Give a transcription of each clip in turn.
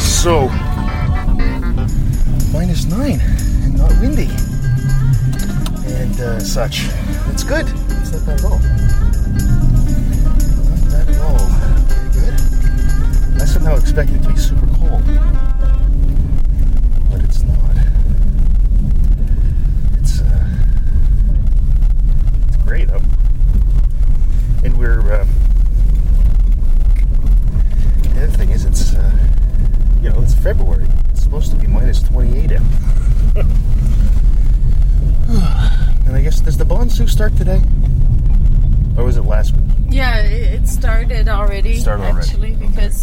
So, -9 and not windy and such. It's good. It's not bad at all. Not bad at all. Very good. I somehow expected it to be super cold, but it's not. It's great up. And we're, the other thing is it's, you know, it's February. It's supposed to be -28 out. And I guess, does the Bon Soo start today? Or was it last week? Yeah, it started already. Actually, because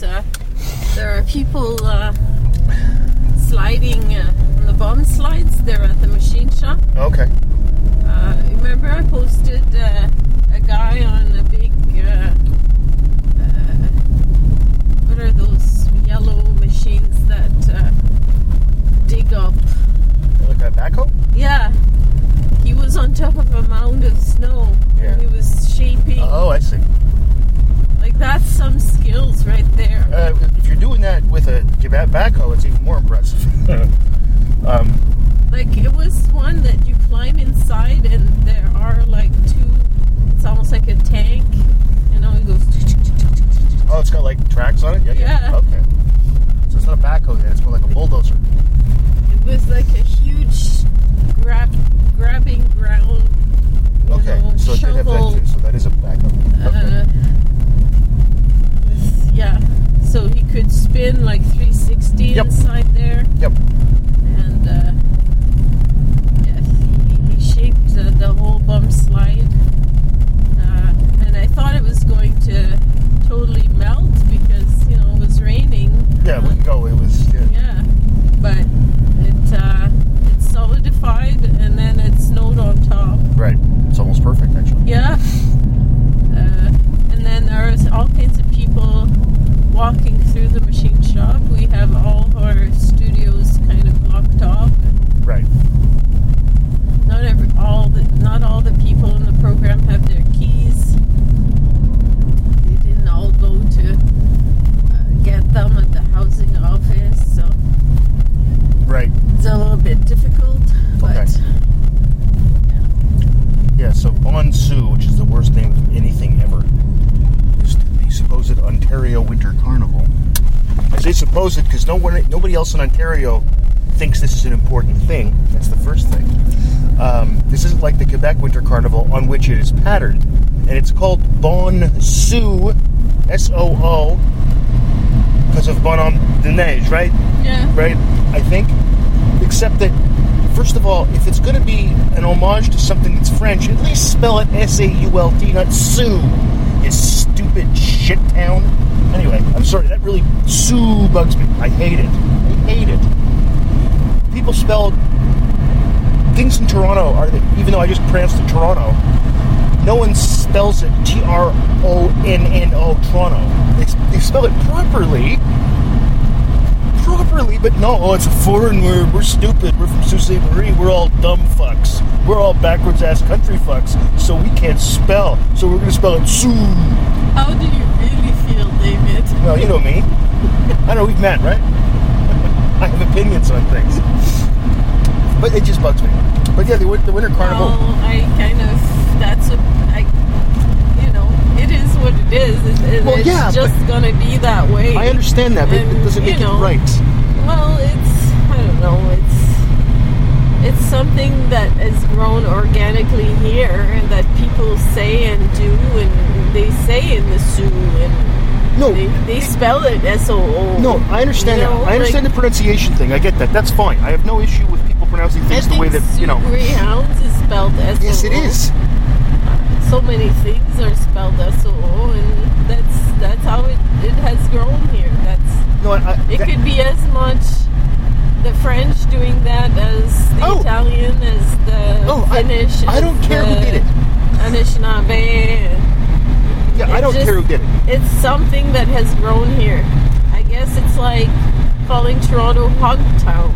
there are people sliding on the bomb slides. They're at the machine shop. Okay. Remember I posted a guy on a big, what are those yellow machines that dig up? Like a backhoe? Yeah. He was on top of a mound of snow, and he was shaping. Oh, I see. Like, that's some skills right there. If you're doing that with a backhoe, it's even more impressive. Like, it was one that you climb inside, and there are, like, two... It's almost like a tank. You know, it goes... Oh, it's got, like, tracks on it? Yeah. Okay. So it's not a backhoe yet. It's more like a bulldozer. It was, like, a huge grabbing ground, you know, so shovel. It did have that too, so that is a backhoe. Okay. Yeah. So he could spin, like, 360 inside there. Yep. And, shaped the whole bump slide, and I thought it was going to totally melt because, you know, it was raining. Yeah, it wouldn't go. It was but it solidified and then it snowed on top. Right, it's almost perfect actually. Yeah, and then there's all kinds of people walking through the machine shop. We have all our studios kind of blocked off. Right. Not all the people in the program have their keys. They didn't all go to get them at the housing office, so it's a little bit difficult. But so Bon Soo, which is the worst name of anything ever, is the supposed Ontario Winter Carnival. I say supposed because nobody else in Ontario thinks this is an important thing. That's the first thing. This isn't like the Quebec Winter Carnival, on which it is patterned, and it's called Bon Soo, S-O-O, because of Bonhomme de Neige, right? Yeah. Right, I think. Except that, first of all, if it's going to be an homage to something that's French, at least spell it S-A-U-L-T, not Soo, you stupid shit town. Anyway, I'm sorry, that really, Soo bugs me. I hate it. I hate it. People spell... Things in Toronto are that, even though I just pronounced it Toronto, no one spells it T-R-O-N-N-O, Toronto. They spell it properly, but no, it's a foreign word, we're stupid, we're from Sault Ste. Marie, we're all dumb fucks, we're all backwards ass country fucks, so we can't spell, so we're gonna spell it Soo. How do you really feel, David? Well, you know me. I know, we've met, right? I have opinions on things. But it just bugs me. But yeah, the Winter Carnival. Well, it is what it is. It's just going to be that way. I understand that, but it doesn't make it right. Well, it's something that has grown organically here and that people say and do, and they say in the Soo, and they spell it S-O-O. No, I understand that. I understand the pronunciation thing. I get that. That's fine. I have no issue with people pronouncing things the way that, you know. Greyhounds is spelled S-O-O. Yes, it is. So many things are spelled S-O-O, and that's how it has grown here. It could be as much the French doing that as the Italian, as the Finnish. I don't care who did it. Anishinaabe. Yeah, I don't care who did it. It's something that has grown here. I guess it's like calling Toronto Hogtown.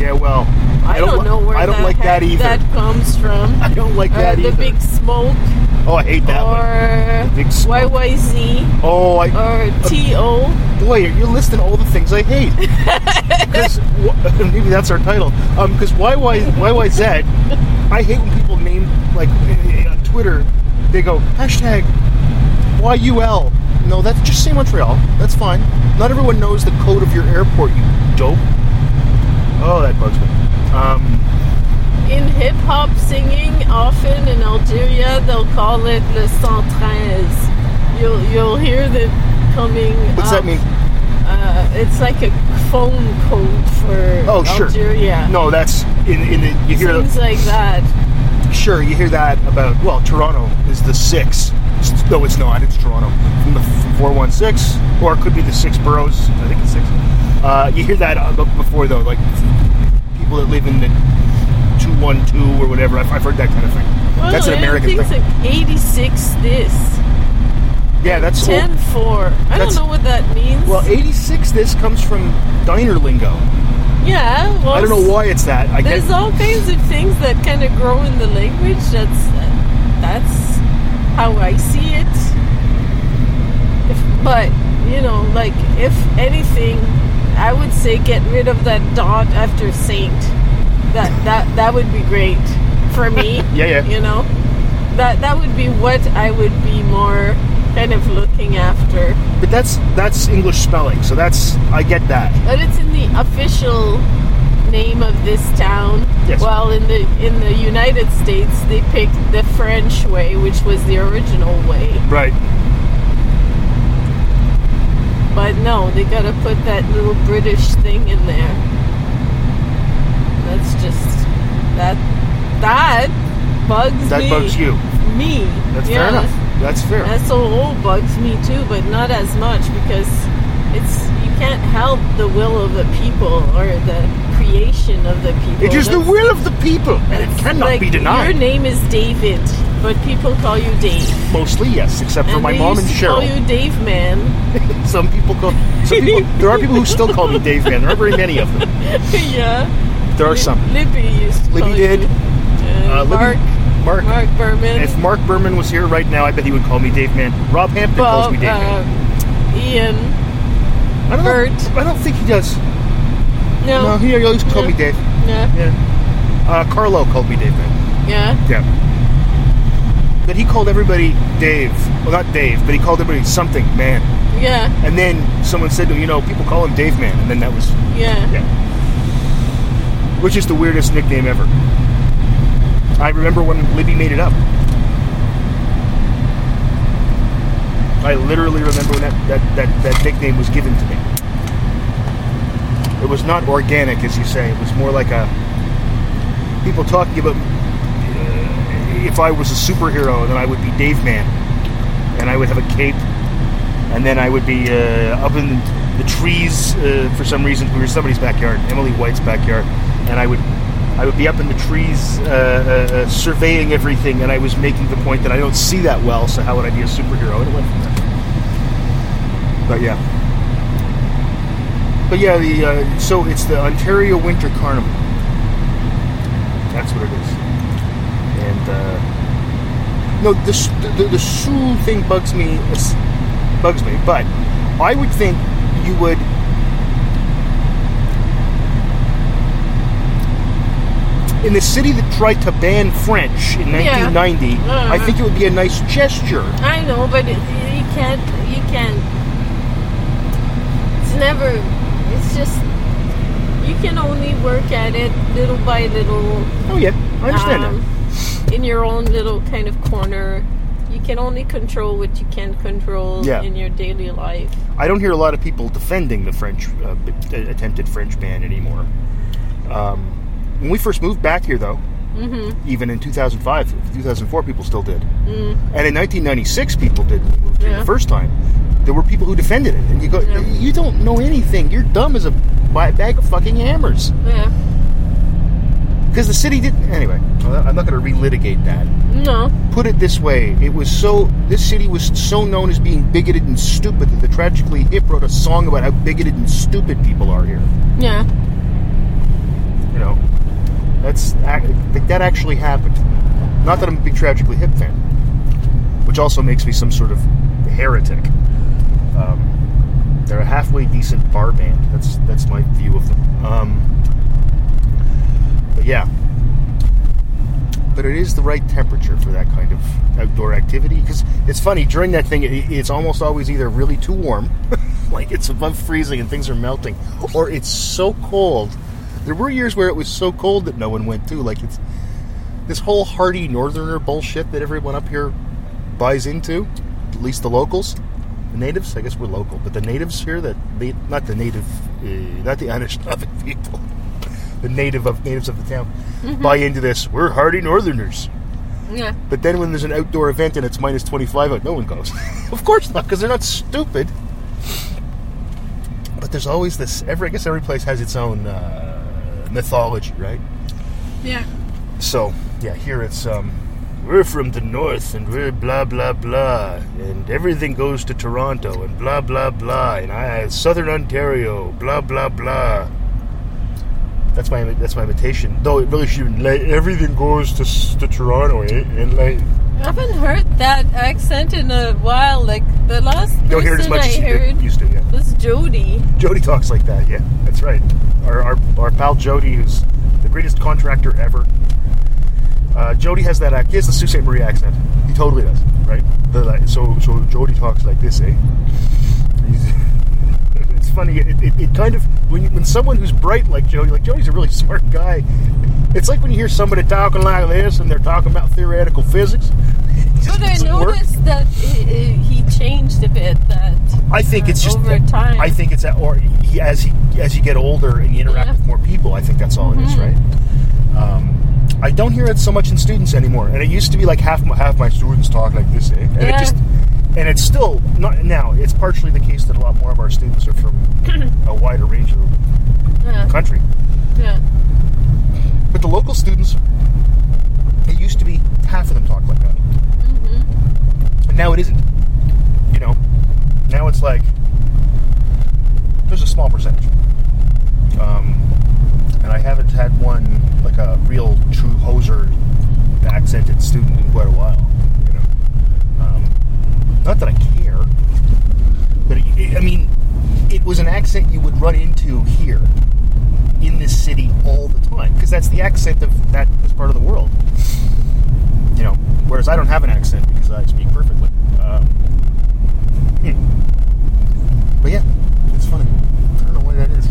Yeah, well, I don't know where that comes from. I don't like that either. The big smoke. Oh, I hate that one. Or YYZ. Oh, or TO. Boy, you're listing all the things I hate. Maybe that's our title. Because YYZ, I hate when people name, like, on Twitter, they go, hashtag YUL. No, that's just say Montreal. That's fine. Not everyone knows the code of your airport, you dope. Oh, that bugs me. In hip-hop singing, often in Algeria, they'll call it le 113. You'll hear the coming What's up. That mean? It's like a phone code for Algeria. Sure. No, that's... in the, you hear things like that. Sure, you hear that about... Well, Toronto is the 6. No, it's not. It's Toronto. From the 416, or it could be the 6 boroughs. I think it's 6. You hear that before, though. Like, people that live in the 212 or whatever. I've heard that kind of thing. Well, that's an American thing. It's like 86 this. Yeah, that's... 10-4. I don't know what that means. Well, 86 this comes from diner lingo. Yeah, well... I don't know why it's that. There's all kinds of things that kind of grow in the language. That's how I see it. But, you know, like, if anything, I would say get rid of that dot after saint. That would be great for me. Yeah. You know? That would be what I would be more kind of looking after. But that's English spelling, so I get that. But it's in the official name of this town. Yes. While in the United States they picked the French way, which was the original way. Right. But no, they gotta put that little British thing in there. That's just that bugs me. That bugs you. Me. That's fair enough. That's fair. SOO bugs me too, but not as much because you can't help the will of the people or the creation of the people. It is the will of the people, and it cannot be denied. Your name is David, but people call you Dave. Mostly, yes, except for my mom and Cheryl. They call you Dave Man. There are people who still call me Dave Man. There aren't very many of them. Yeah. There are some. Libby used to call you. Mark Berman. If Mark Berman was here right now, I bet he would call me Dave Man. Rob Hampton calls me Dave Man. Ian. Bert. I don't think he does. No, he always called me Dave. Yeah. Carlo called me Dave Man. Yeah? Yeah. But he called everybody Dave. Well, not Dave, but he called everybody something Man. Yeah. And then someone said to him, people call him Dave Man. And then that was... Yeah. Yeah. Which is the weirdest nickname ever. I remember when Libby made it up. I literally remember when that nickname was given to me. It was not organic, as you say. It was more like people talking about if I was a superhero, then I would be Dave Man, and I would have a cape, and then I would be up in the trees for some reason. We were in somebody's backyard, Emily White's backyard, and I would be up in the trees surveying everything, and I was making the point that I don't see that well, so how would I be a superhero? And it went from there. But yeah. But yeah, so it's the Ontario Winter Carnival. That's what it is. And the Soo thing bugs me. But I would think you would. In the city that tried to ban French in 1990, I think it would be a nice gesture. I know, but you can't. It's never. It's just, you can only work at it little by little. Oh, yeah. I understand that. In your own little kind of corner. You can only control what you can control in your daily life. I don't hear a lot of people defending the French, attempted French ban anymore. When we first moved back here, though, even in 2005, 2004, people still did. And in 1996, people did when we moved here the first time. There were people who defended it. And you go, you don't know anything. You're dumb as a bag of fucking hammers. Yeah. Because the city didn't... Anyway, I'm not going to relitigate that. No. Put it this way. It was so... This city was so known as being bigoted and stupid that the Tragically Hip wrote a song about how bigoted and stupid people are here. Yeah. You know? That actually happened. Not that I'm a big Tragically Hip fan. which also makes me some sort of heretic. They're a halfway decent bar band. That's my view of them. But yeah. But it is the right temperature for that kind of outdoor activity. Because it's funny, during that thing, it's almost always either really too warm, like it's above freezing and things are melting, or it's so cold. There were years where it was so cold that no one went to. Like, it's this whole hardy northerner bullshit that everyone up here buys into, at least the locals. The natives, I guess we're local, but the natives here, not the Anishinaabe people. The natives of the town, mm-hmm. buy into this. We're hardy northerners. Yeah. But then when there's an outdoor event and it's minus 25 out, no one goes. Of course not, because they're not stupid. But there's always this. Every place has its own mythology, right? Yeah. So yeah, here it's we're from the north and we're blah blah blah, and everything goes to Toronto and blah blah blah, and Southern Ontario blah blah blah. That's my imitation. Though it really should, like, everything goes to Toronto, eh? And like, I haven't heard that accent in a while. Like the last person don't hear it as much as you used to. Yeah, was Jody. Jody talks like that. Yeah, that's right. Our pal Jody, who's the greatest contractor ever. Jody has that accent. He has the Sault Ste. Marie accent. He totally does, right? So Jody talks like this, eh? It's funny. It kind of when someone who's bright like Jody, like Jody's a really smart guy. It's like when you hear somebody talking like this and they're talking about theoretical physics. But I noticed that he changed a bit. That I think it's just over time. I think it's that, or as you get older and you interact with more people, I think that's all it is, right? I don't hear it so much in students anymore, and it used to be like half my students talk like this, eh? And yeah. And it's still not now. It's partially the case that a lot more of our students are from a wider range of the country. Yeah. But the local students, it used to be half of them talk like that, and now it isn't. You know, now it's like there's a small percentage, and I haven't had one like a real true hoser accented student in quite a while. You know. Not that I care, but it was an accent you would run into here in this city all the time, because that's the accent of that part of the world, you know. Whereas I don't have an accent because I speak perfectly. But yeah, it's funny. I don't know why that is.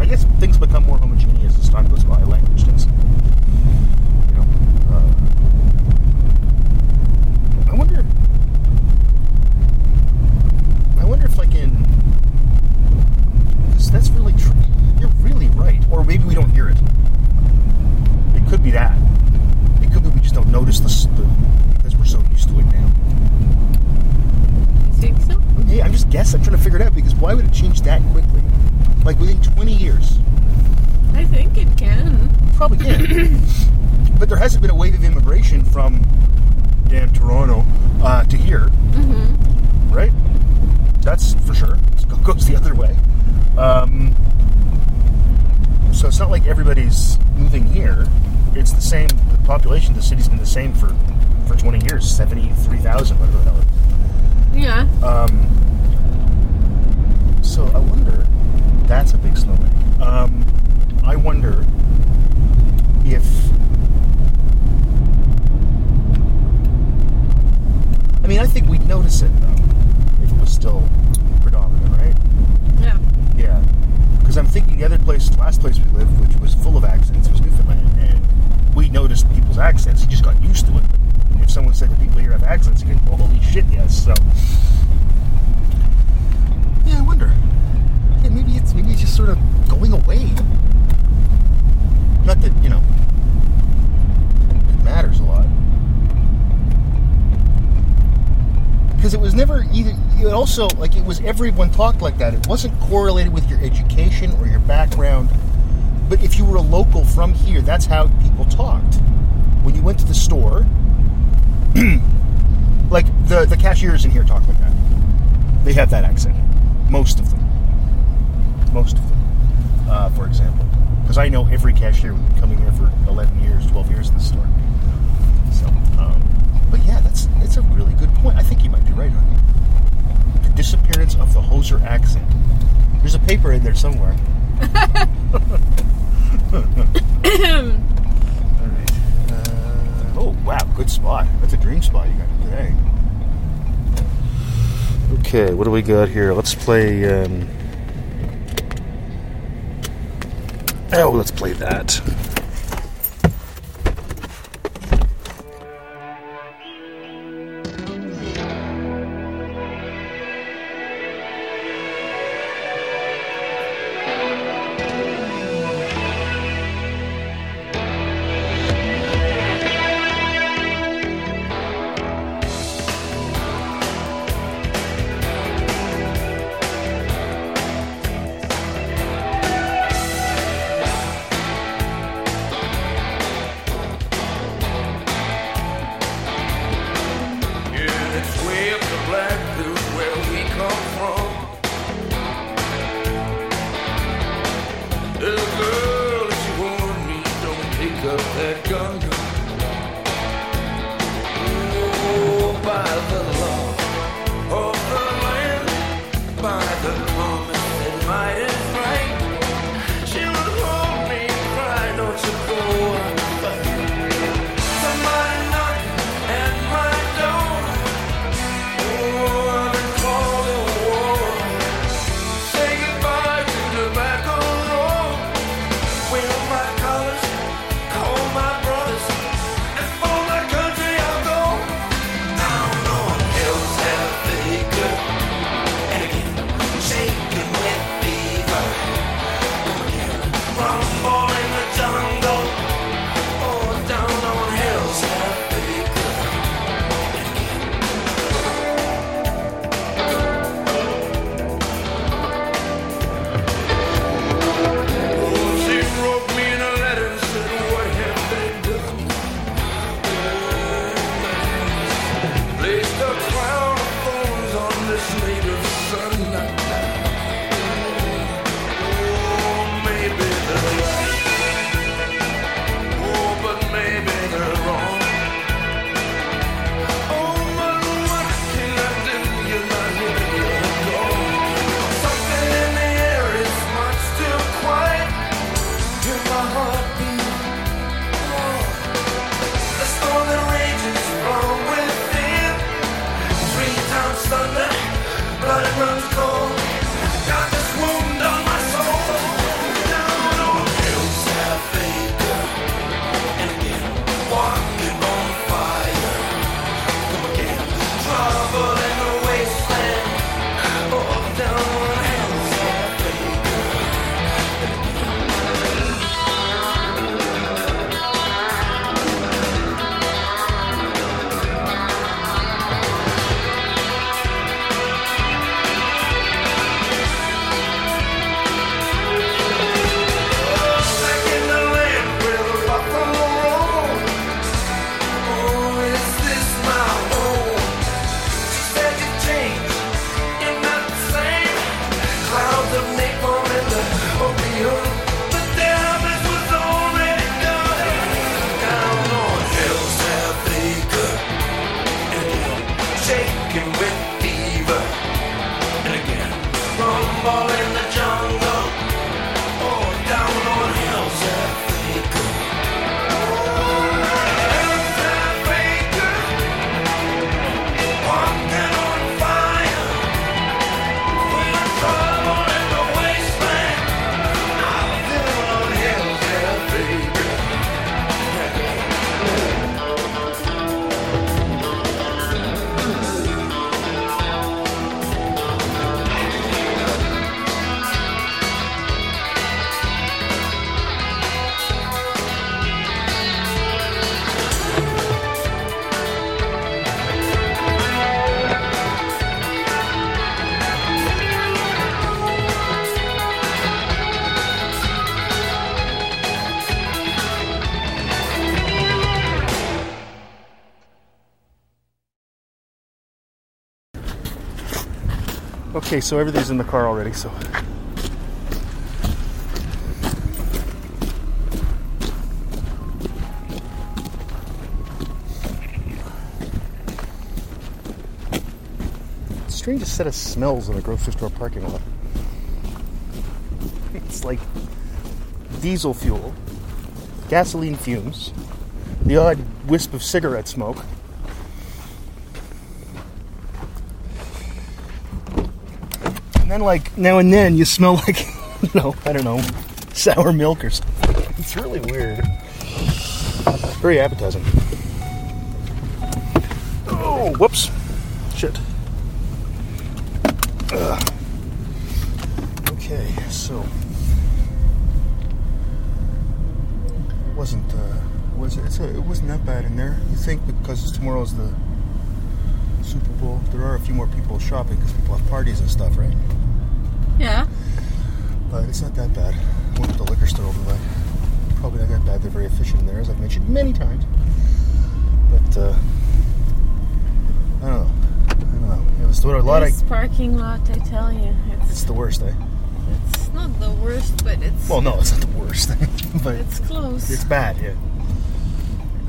I guess things become more homogeneous as time goes by. Language does, you know. I wonder if I can, because that's really true. You're really right. Or maybe we don't hear it. It could be that. It could be we just don't notice because we're so used to it now. You think so? Yeah, I'm just guessing. I'm trying to figure it out, because why would it change that quickly? Like within 20 years. I think it can. Probably can. But there hasn't been a wave of immigration from damn Toronto to here. Mm-hmm. Right? That's for sure. It goes the other way. So it's not like everybody's moving here. It's the same. The population, the city's been the same for 20 years. 73,000, whatever the hell it is. Yeah. So I wonder. That's a big snowbank. I wonder if... I think we'd notice it, though. If it was still predominant, right? Yeah. Yeah. Because I'm thinking the last place we lived, which was full of accents, was Newfoundland. And we noticed people's accents. You just got used to it. But if someone said that people here have accents, you can go, holy shit, yes. So, yeah, I wonder. Yeah, maybe it's just sort of going away. Not that, you know, it matters a lot. Because it was never either. It also, like, it was everyone talked like that. It wasn't correlated with your education or your background. But if you were a local from here, that's how people talked. When you went to the store, like the cashiers in here talk like that. They have that accent. Most of them, for example. Because I know every cashier. We've been coming here for 11 years, 12 years in the store. So, But yeah, that's a really good point. I think you might be right on that. The disappearance of the Hoser accent. There's a paper in there somewhere. All right. Oh, wow, good spot. That's a dream spot you got today. Okay, what do we got here? Let's play... let's play that. Okay, so everything's in the car already, so. strangest set of smells in a grocery store parking lot. It's like diesel fuel, gasoline fumes, the odd wisp of cigarette smoke. And then, like, now and then you smell like, you know, I don't know, sour milk or something. It's really weird. Very appetizing. Oh, whoops. Shit. Ugh. Okay, so... It wasn't that bad in there. You think because tomorrow's the Super Bowl, there are a few more people shopping because people have parties and stuff, right? Yeah. But it's not that bad. I went to the liquor store over there. Probably not that bad. They're very efficient in there, as I've mentioned many times. But, I don't know. It was a lot of... This parking lot, I tell you. It's the worst, eh? It's not the worst, but it's... Well, no, it's not the worst. But it's close. It's bad, yeah.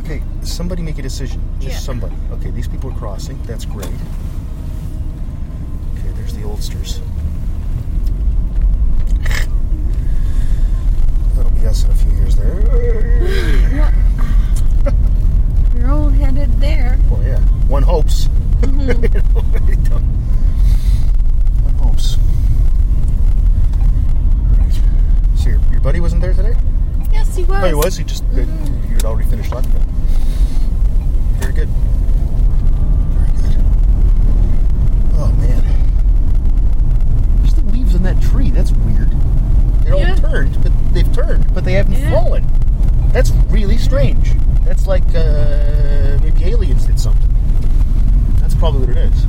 Okay, somebody make a decision. Just somebody. Okay, these people are crossing. That's great. Okay, there's the oldsters. That'll be us in a few years there. We're all headed there. Well, yeah. One hopes. Mm-hmm. You know, one hopes. Right. So your buddy wasn't there today? Yes, he was. No, he was. He just... Mm-hmm. You'd already finished talking about it. Very good. Very good. Oh, man. There's the leaves on that tree. That's weird. They're all turned, but they've turned, but they haven't fallen. That's really strange. That's like maybe aliens did something. That's probably what it is.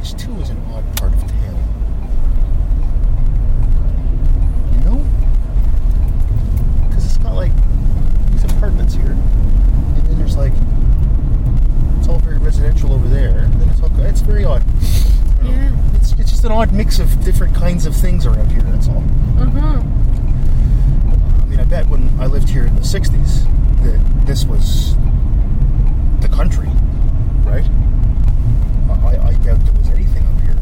This, too, is an odd part of town. Not like these apartments here, and then there's like it's all very residential over there. And then it's very odd. Yeah, it's just an odd mix of different kinds of things around here. That's all. Mm-hmm. I mean, I bet when I lived here in the '60s, that this was the country, right? I doubt there was anything up here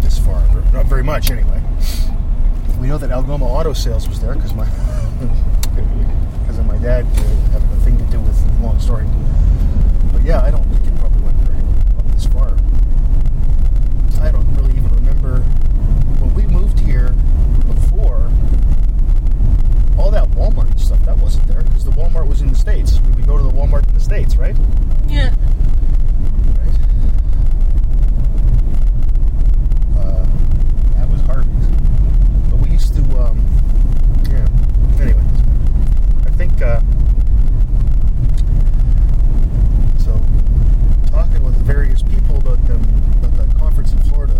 this far, not very much anyway. We know that Algoma Auto Sales was there because of my dad having a thing to do with the long story. But yeah, I don't think it probably went very well this far. I don't really even remember when we moved here before. All that Walmart and stuff that wasn't there because the Walmart was in the States. We would go to the Walmart in the States, right? Yeah. Right. That was hard. Used to, anyway, I think, so, talking with various people about that conference in Florida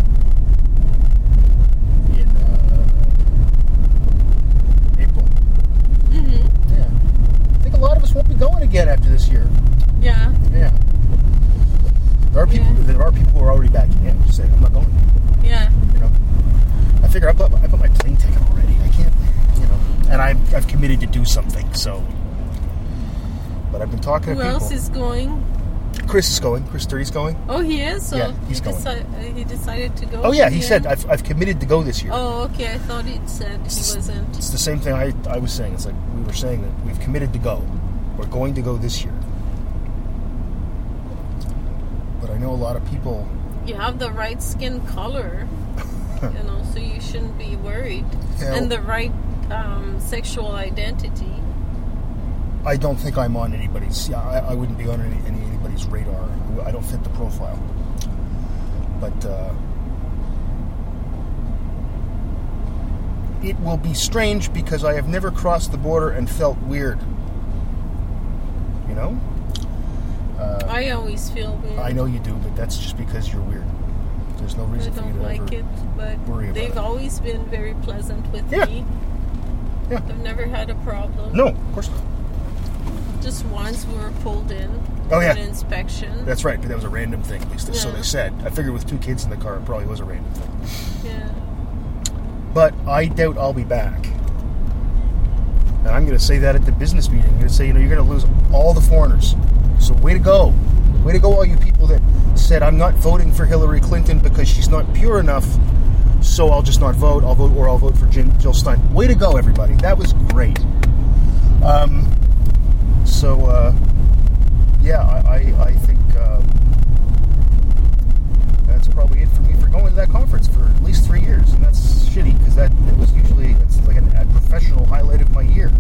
in April. Mm-hmm. Yeah. I think a lot of us won't be going again after this year. Yeah. Yeah. There are people who are already backing in, just saying, I'm not going. Yeah. You know? I figure I put my plane ticket already. I can't, you know. And I've committed to do something, so. But I've been talking to people. Who else is going? Chris is going. Chris Sturdy's going. Oh, he is? So yeah, he's going. He decided to go? Oh, yeah, he said, I've committed to go this year. Oh, okay. I thought it said he wasn't. It's the same thing I was saying. It's like we were saying that we've committed to go. We're going to go this year. But I know a lot of people... You have the right skin color. You know, so you shouldn't be worried. Yeah, and the right sexual identity. I don't think I'm on anybody's... I wouldn't be on anybody's radar. I don't fit the profile. But it will be strange because I have never crossed the border and felt weird. You know? I always feel weird. I know you do, but that's just because you're weird. There's no reason for you to like it, but they've always been very pleasant with me. Yeah. I've never had a problem. No, of course not. Just once we were pulled in for an inspection. That's right, but that was a random thing, at least. Yeah. So they said. I figured with two kids in the car, it probably was a random thing. Yeah. But I doubt I'll be back. And I'm going to say that at the business meeting. I'm going to say, you know, you're going to lose all the foreigners. So way to go. Way to go, all you people that said, I'm not voting for Hillary Clinton because she's not pure enough, so I'll just not vote. I'll vote for Jill Stein. Way to go, everybody. That was great. I think that's probably it for me for going to that conference for at least 3 years, and that's shitty because it was usually a professional highlight of my year.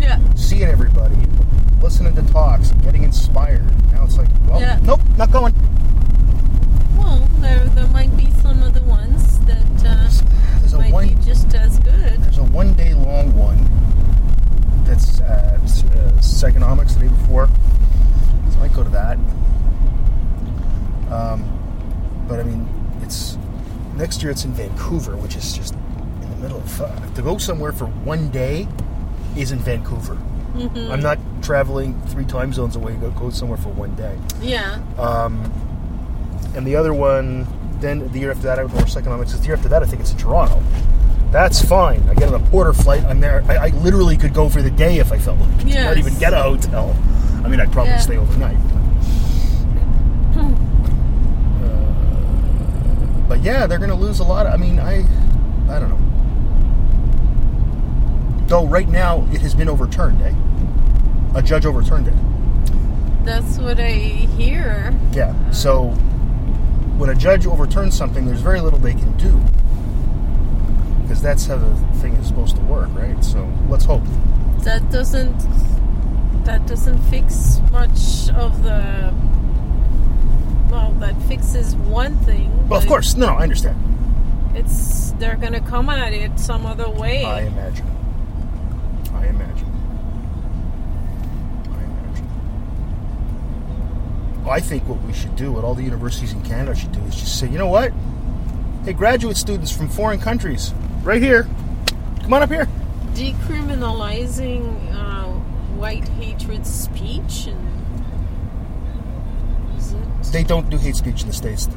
Yeah. Seeing everybody, listening to talks, getting inspired. Now it's like, well, nope, not going. Well, there might be some other ones that might be just as good. There's a 1 day long one. That's Psychonomics the day before. So I might go to that. But I mean, it's next year. It's in Vancouver, which is just in the middle of to go somewhere for 1 day is in Vancouver. Mm-hmm. I'm not traveling 3 time zones away to go somewhere for 1 day. Yeah. And the other one, then the year after that, I would go to Psychonomics. The year after that, I think it's in Toronto. That's fine. I get on a Porter flight. I'm there. I literally could go for the day if I felt like it. Yes. Not even get a hotel. I mean, I'd probably stay overnight. But yeah, they're going to lose a lot. I mean, I don't know. Though right now, it has been overturned, eh? A judge overturned it. That's what I hear. Yeah. So when a judge overturns something, there's very little they can do. Because that's how the thing is supposed to work, right? So let's hope that doesn't fix much of the. Well, that fixes one thing. Well, of course, no, I understand. It's they're going to come at it some other way. I imagine. Well, I think what we should do, what all the universities in Canada should do, is just say, you know what? Hey, graduate students from foreign countries. Right here. Come on up here. Decriminalizing white hatred speech. They don't do hate speech in the States.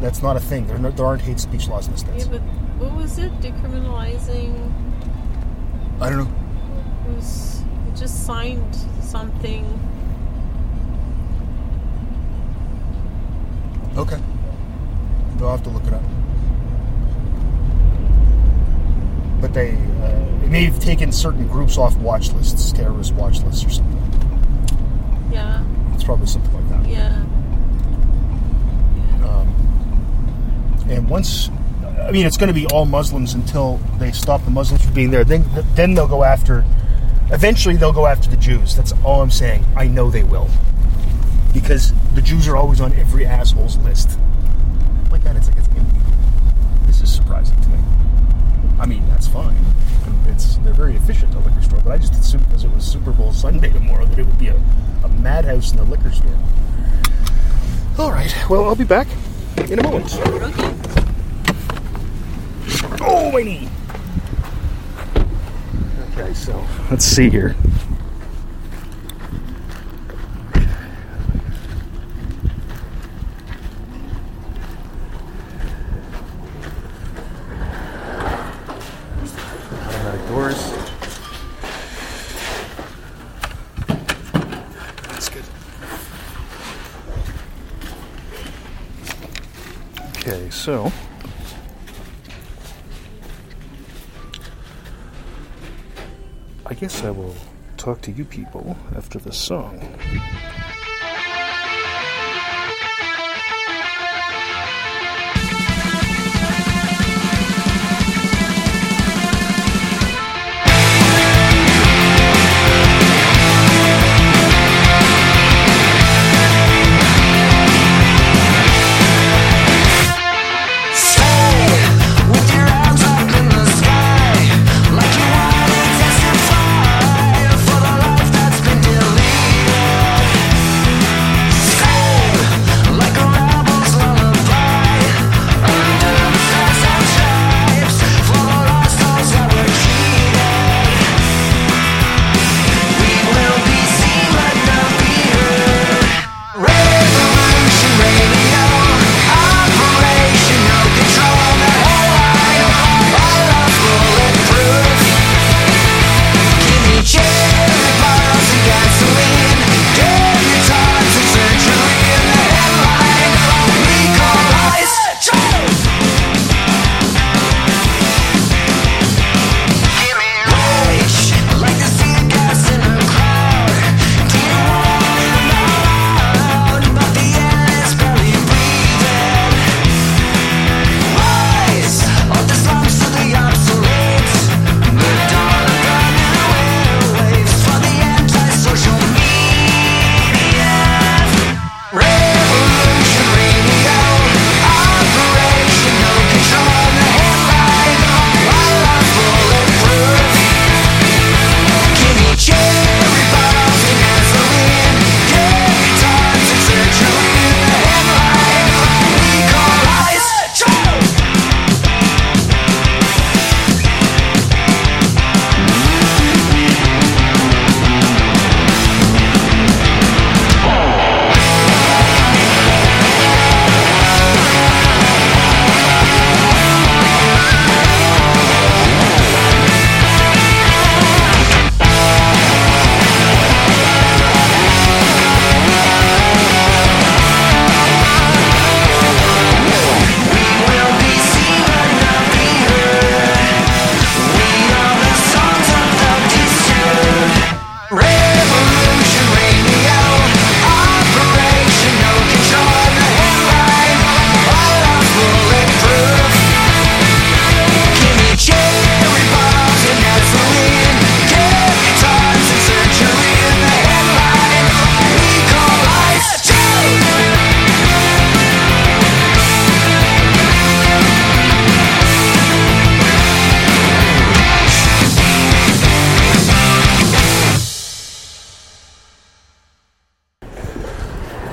That's not a thing. There aren't hate speech laws in the States. Yeah, but what was it? Decriminalizing? I don't know. It just signed something. Okay. I'll have to look it up. But they may have taken certain groups off watch lists, terrorist watch lists or something. Yeah. It's probably something like that. Yeah. And once, I mean, it's going to be all Muslims until they stop the Muslims from being there. Then they'll go after, eventually they'll go after the Jews. That's all I'm saying. I know they will. Because the Jews are always on every asshole's list. Like that, it's like, this is surprising to me. I mean, that's fine. They're very efficient, the liquor store, but I just assumed because it was Super Bowl Sunday tomorrow that it would be a madhouse in the liquor store. All right. Well, I'll be back in a moment. Okay. Oh, my knee. Okay, so let's see here. So, I guess I will talk to you people after this song.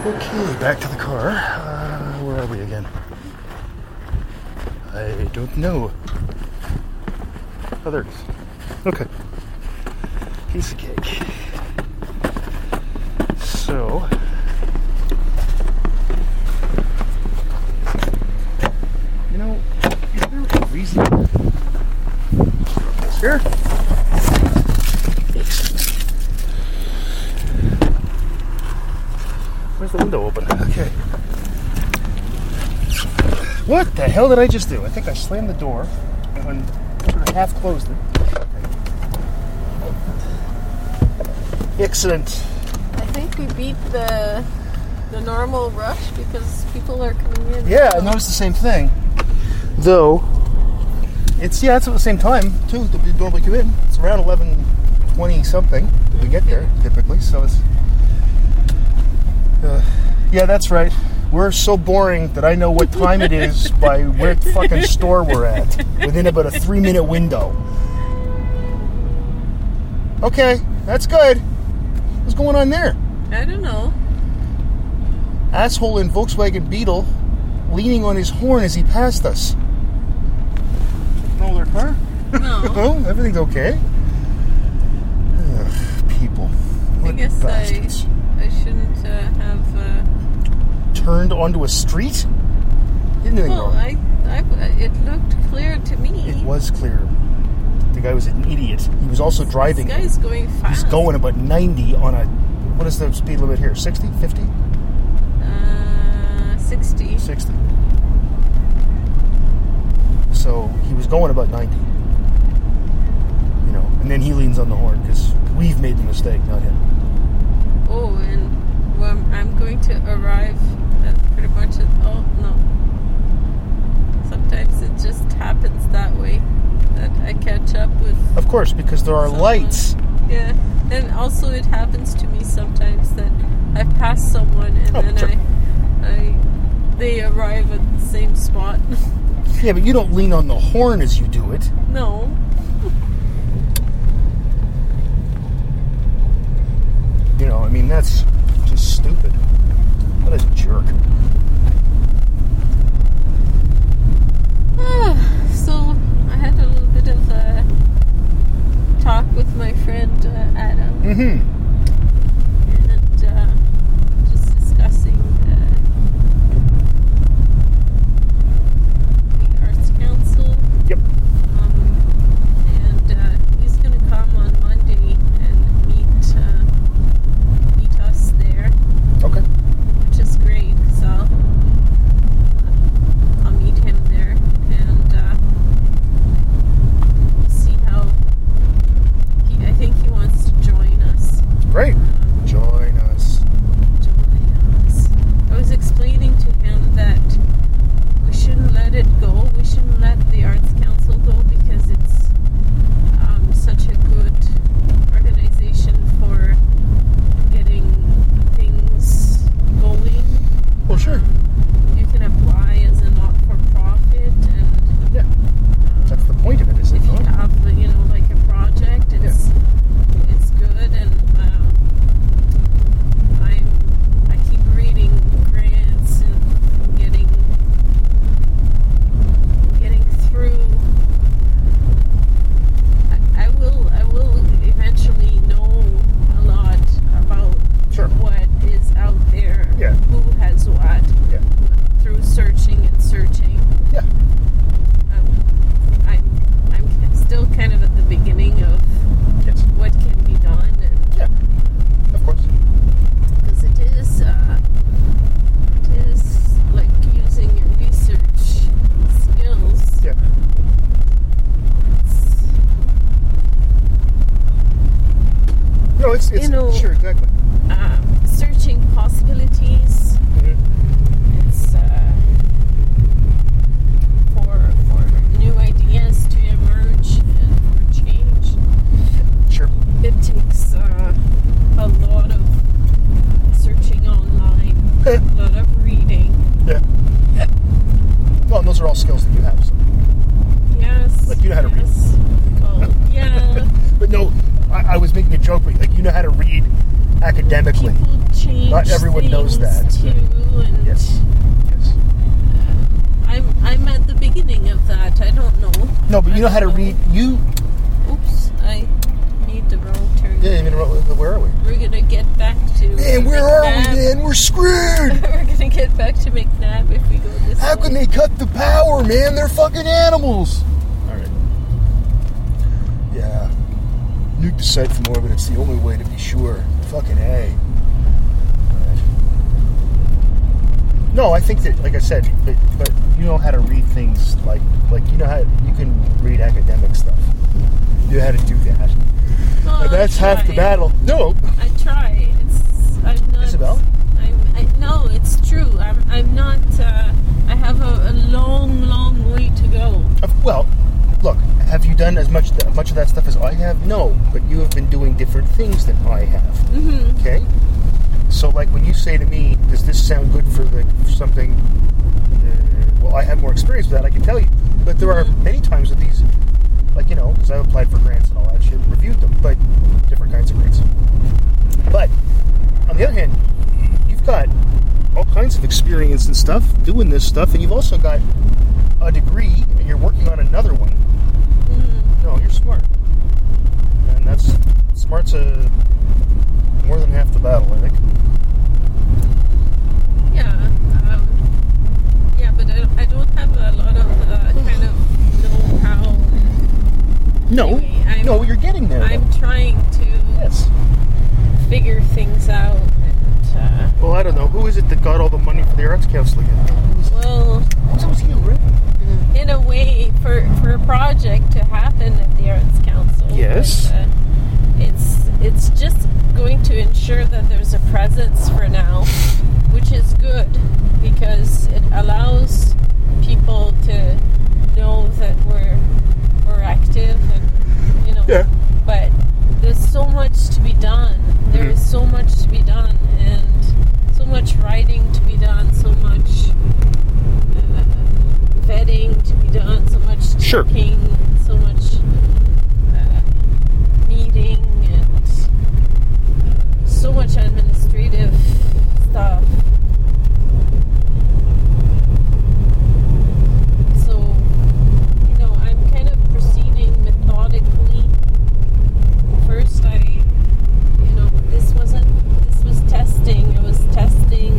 Okay, back to the car. Where are we again? I don't know. Oh, there it is. Okay. Piece of cake. So... you know, is there a reason... here? Where's the window open? Okay. What the hell did I just do? I think I slammed the door and sort of half closed it. Excellent. I think we beat the normal rush because people are coming in. Yeah, I noticed the same thing. Though, it's at the same time, too, that we normally come in. It's around 11:20 something that we get there, typically, so it's... yeah, that's right. We're so boring that I know what time it is by where fucking store we're at. Within about a 3-minute window. Okay, that's good. What's going on there? I don't know. Asshole in Volkswagen Beetle leaning on his horn as he passed us. Roll their car? No. Oh, everything's okay. Ugh, people. What I guess bastards. I shouldn't have... turned onto a street? You didn't wrong. It looked clear to me. It was clear. The guy was an idiot. He was also driving. This guy's going fast. He's going about 90 on a... what is the speed limit here? 60? 50? 60. 60. So, he was going about 90. You know, and then he leans on the horn because we've made the mistake, not him. Oh, and well, I'm going to arrive at pretty much... oh, no. Sometimes it just happens that way that I catch up with... Of course, because there are someone. Lights. Yeah, and also it happens to me sometimes that I pass someone and then sure. They arrive at the same spot. Yeah, but you don't lean on the horn as you do it. No. You know, I mean, that's just stupid. What a jerk. So, I had a little bit of a talk with my friend Adam. Mm-hmm. And just discussing the Arts Council. Yep. He's going to come on Monday and meet us there. Okay. Which is great, because I'll meet him there and see how I think he wants to join us. Great. Join us. I was explaining to him that we shouldn't let it go. We shouldn't let the Arts Council go because it's such a good organization for getting things going. Well, sure. You can apply as a not-for-profit, and yeah, that's the point of it, isn't it? If you have, like a project, it's good, and I keep reading grants and getting through. I will eventually know a lot about sure. what is out there, yeah. who has what, yeah. through searching. Yeah. I'm still kind of at the beginning of yes. what can be done. And yeah, of course. Because it is like using your research skills. Yeah. No, it's sure, exactly. Searching possibilities. Mm-hmm. It's for new ideas to emerge and for change. Sure. It takes a lot of searching online, a lot of reading. Yeah. Well, and those are all skills that you have. So. Yes. Like you know how yes. to read. Oh, yeah. But no. I was making a joke, like, you know how to read academically. People change. Not everyone knows that. Yes. I'm at the beginning of that. I don't know. No, but you know how to read. You. Oops, I made the wrong turn. Yeah, where are we? We're gonna get back to. Man, where McNabb. Are we? Then we're screwed. We're gonna get back to McNabb if we go this. How can they cut the power, man? They're fucking animals. All right. Yeah. Nuke the site from orbit. It's the only way to be sure. Fucking A. Right. No, I think that, like I said, but you know how to read things like you know how you can read academic stuff. You know how to do that. Well, and that's half the battle. No. I try. I'm not. Isabel? No, it's true. I'm not. I have a long way to go. Well. Look, have you done as much of that stuff as I have? No, but you have been doing different things than I have. Mm-hmm. Okay? So, like, when you say to me, does this sound good for something? Well, I have more experience with that, I can tell you. But there are many times that these, like, you know, because I've applied for grants and all that shit, and reviewed them, but different kinds of grants. But, on the other hand, you've got all kinds of experience and stuff doing this stuff, and you've also got a degree, and you're working on another one. No, you're smart. And that's... Smart's more than half the battle, I think. Yeah. Yeah, but I don't have a lot of kind of know-how. No. Anyway, no, you're getting there. I'm trying to figure things out. And, well, I don't know. Who is it that got all the money for the arts council again? Well... So was he already? In a way, for a project to happen at the Arts Council, yes, but, it's just going to ensure that there's a presence for now, which is good because it allows people to know that we're active and But there's so much to be done. There is so much to be done, and so much writing to be done. So much. Vetting to be done, so much checking, so much meeting, and so much administrative stuff. So, I'm kind of proceeding methodically. First, this was testing. It was testing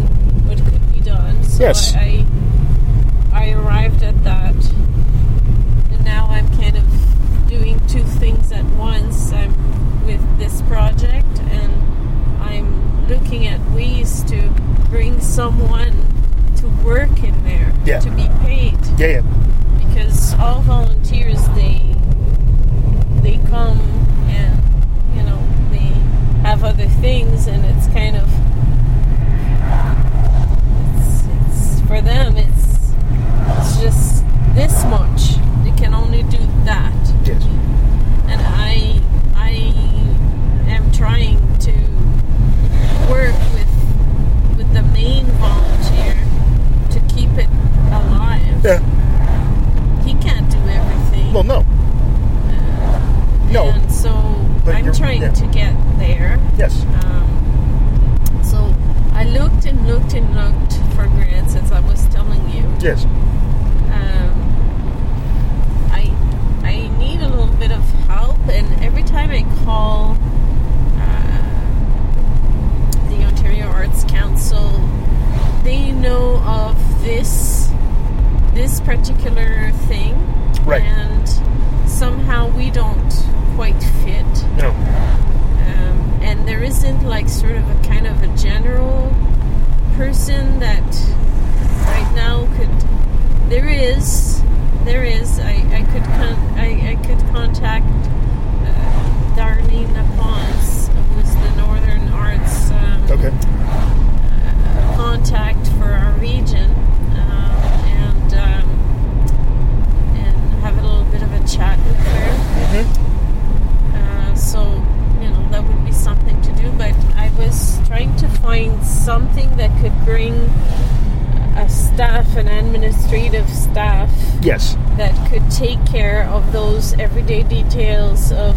what could be done. So yes. I arrived at that, and now I'm kind of doing two things at once. I'm with this project, and I'm looking at ways to bring someone to work in there, to be paid. Yeah, yeah. Because all volunteers, they come and, they have other things, and it's kind of, it's for them, it's just this much. They can only do that. Yes. And I am trying to work with the main volunteer to keep it alive. Yeah. He can't do everything. Well, no. No. And so but I'm trying to get there. Yes. So I looked for grants, as I was telling you. Yes. I need a little bit of help, and every time I call the Ontario Arts Council, they know of this particular thing, right? And somehow we don't quite fit. No. And there isn't like sort of a kind of a general person that right now could. There is. I could contact Darlene Napons, who's the Northern Arts contact for our region, and have a little bit of a chat with her. Mm-hmm. So that would be something to do. But I was trying to find something that could bring. A staff, an administrative staff, yes, that could take care of those everyday details of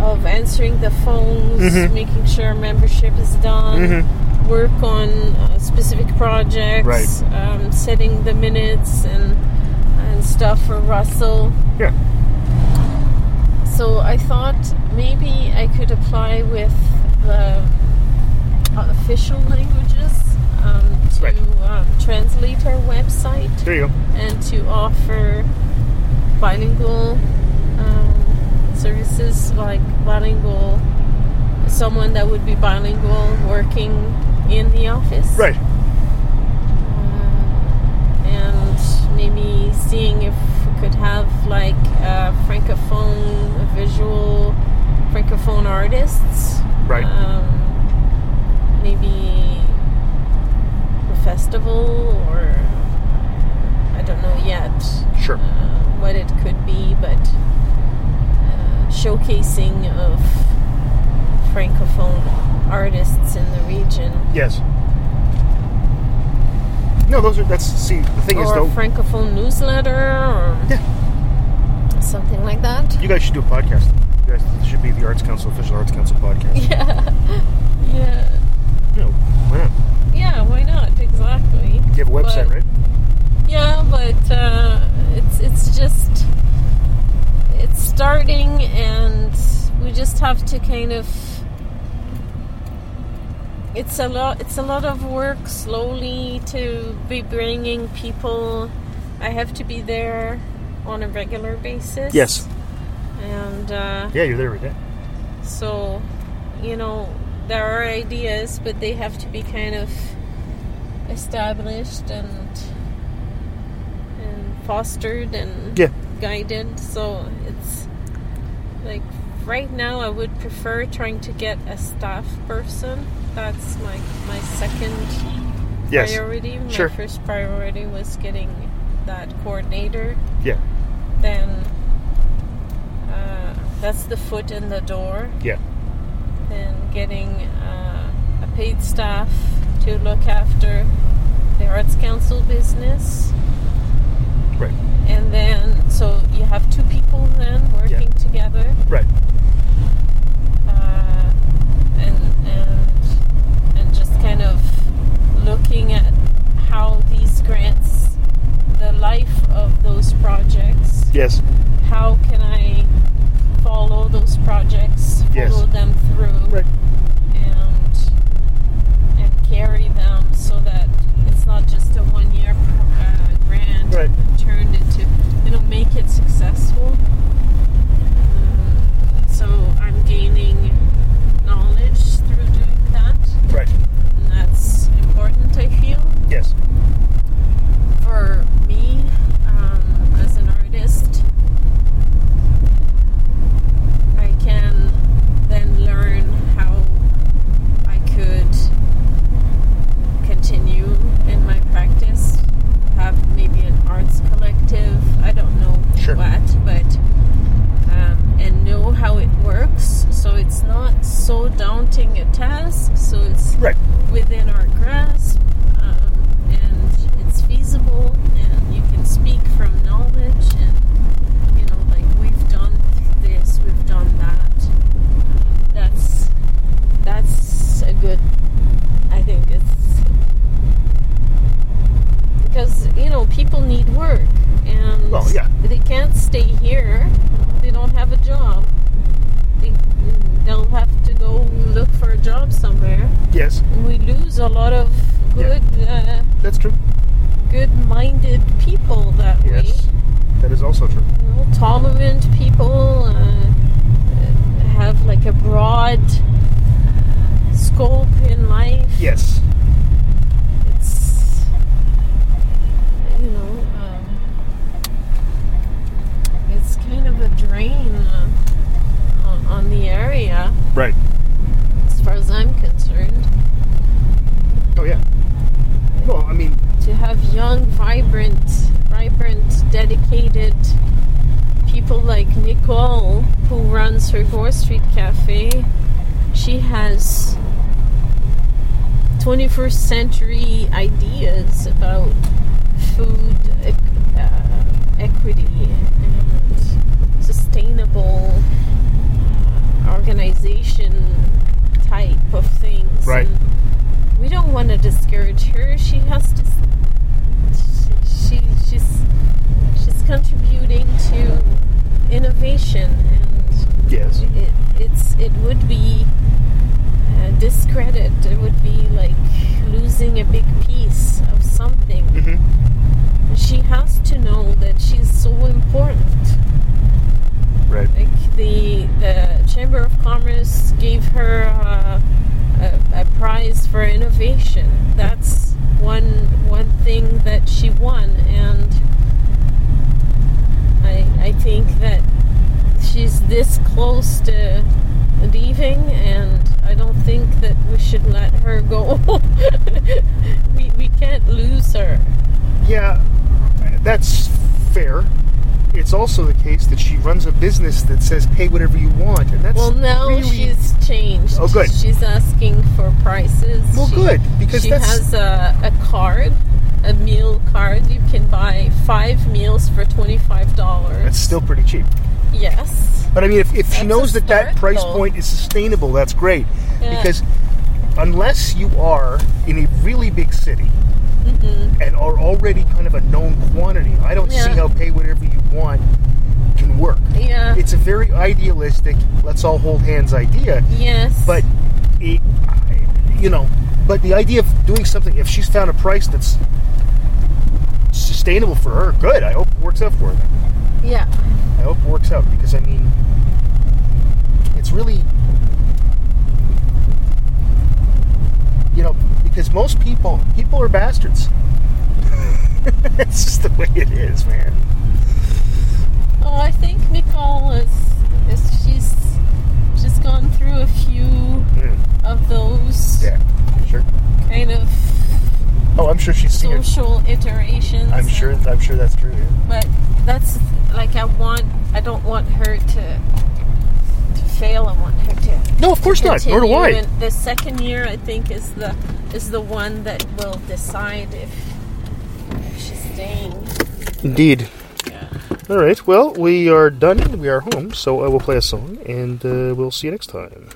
of answering the phones, mm-hmm. making sure membership is done, mm-hmm. work on specific projects, right. Setting the minutes and stuff for Russell. Yeah. So I thought maybe I could apply with the official languages to right. Translate our website. There you go. And to offer bilingual services, like bilingual, someone that would be bilingual working in the office. Right. And maybe seeing if we could have like a francophone, a visual francophone artists. Right. Maybe a festival, or I don't know yet. Sure. What it could be, but showcasing of francophone artists in the region. Yes. No, those are the thing is though. Or a francophone newsletter, or yeah, something like that. You guys should do a podcast. You guys should be the Arts Council, official Arts Council podcast. Yeah. Yeah. No, why not? Yeah, why not? Exactly. You have a website, right? Yeah, but it's just, it's starting, and we just have to kind of, it's a lot of work slowly to be bringing people. I have to be there on a regular basis. Yes. And yeah, you're there every day. So, you know, there are ideas, but they have to be kind of established and fostered and yeah. guided. So it's like right now I would prefer trying to get a staff person. That's my second yes. priority. My sure. first priority was getting that coordinator. Yeah. Then that's the foot in the door. Yeah. And getting a paid staff to look after the Arts Council business. Right. And then, so you have two people then working yeah. together. Right. And just kind of looking at how these grants, the life of those projects. Yes. How can I follow those projects, yes. follow them through, right. and carry them so that it's not just a one-year grant right. turned into, you know, make it successful. So I'm gaining knowledge through doing that. Right. And that's important, I feel. Yes. For me, as an artist, can then learn how I could continue in my practice, have maybe an arts collective, I don't know sure. what, but and know how it works, so it's not so daunting a task, so it's right. within our grasp, and it's feasible, and you can speak from knowledge, and you know, like we've done this, we've done that. That's a good, I think it's, because, you know, people need work, and well, yeah. they can't stay here, they don't have a job, they'll have to go look for a job somewhere. Yes. And we lose a lot of good yeah. That's true. Good-minded people that yes. way. That is also true. You know, tolerant people have like a broad scope in life. Yes. It's, you know, it's kind of a drain on the area. Right. As far as I'm concerned. Oh, yeah. Well, I mean, to have young, vibrant, dedicated people like Nicole, who runs her Gore Street Cafe. She has 21st century ideas about food equity and sustainable organization type of things. Right. And we don't want to discourage her. She has to. She's contributing to innovation, and yes, it would be discredit. It would be like losing a big piece of something. Mm-hmm. She has to know that she's so important. Right. Like the Chamber of Commerce gave her a prize for innovation. That's one thing that she won, and I think that she's this close to leaving, and I don't think that we should let her go. We can't lose her. Yeah, that's fair. It's also the case that she runs a business that says pay whatever you want, and that's well. Now really... she's changed. Oh, good. She's asking for prices. Well, good, because she has a card, a meal card. You can buy 5 meals for $25. That's still pretty cheap. Yes. But I mean, if she knows that price point is sustainable, that's great. Yeah. Because unless you are in a really big city. Mm-hmm. And are already kind of a known quantity, I don't see how pay whatever you want can work. Yeah. It's a very idealistic, let's all hold hands idea. Yes. But it, but the idea of doing something, if she's found a price that's sustainable for her, good. I hope it works out for her. Yeah. I hope it works out, because I mean, it's really, because most people are bastards. It's just the way it is, man. Oh, I think Nicole is she's gone through a few of those. Yeah, sure. Kind of. Oh, I'm sure she's seen social iterations. I'm sure that's true. Yeah. But that's like I don't want her to fail. I want her to. No, of course not. Nor do I. And the second year, I think, is the one that will decide if she's staying. Indeed. Yeah. All right. Well, we are done. We are home. So I will play a song, and we'll see you next time.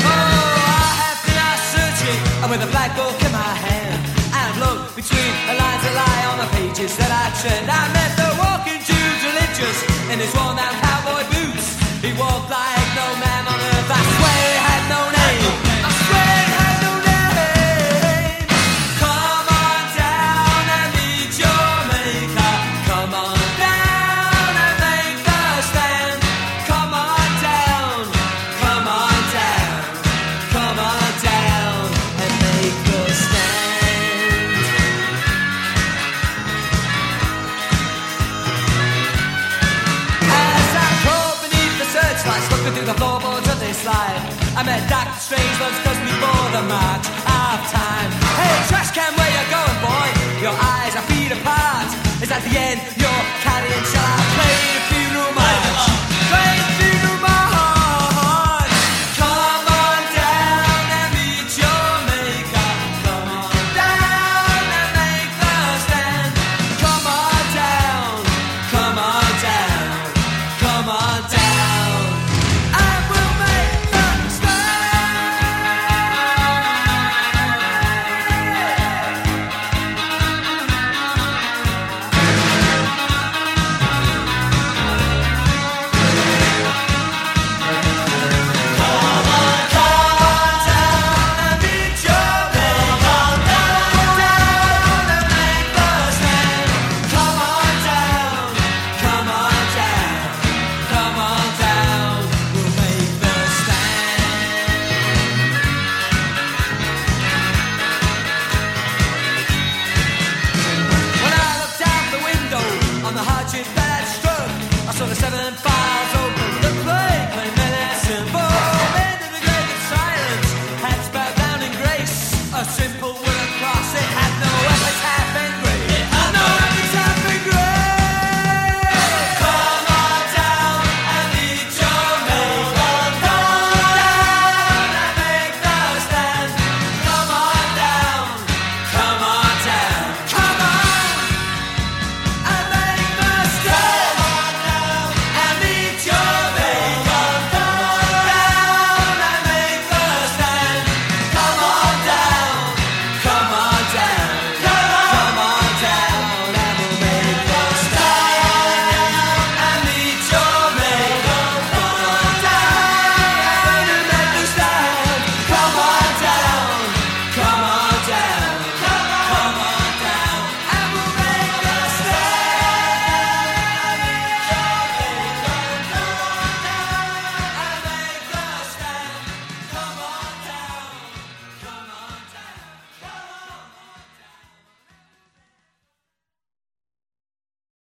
Oh, I have been eye searching, and with a black book in my hand, I've looked between the lines that lie on the pages that I trend. I met the walking Jew religious in his worn-out cowboy boots. He walked like no man on earth. I swear he had no name. I swear he had no name. Come on down and meet your maker. Come on down and make the stand. Come on down. Come on down. Come on down and make the stand. Through the floorboards of this life, I met Dr. Strangelove's ghost before the march of time. Hey, trash can, where you going, boy? Your eyes are feet apart. Is that the end you're carrying? Shall I?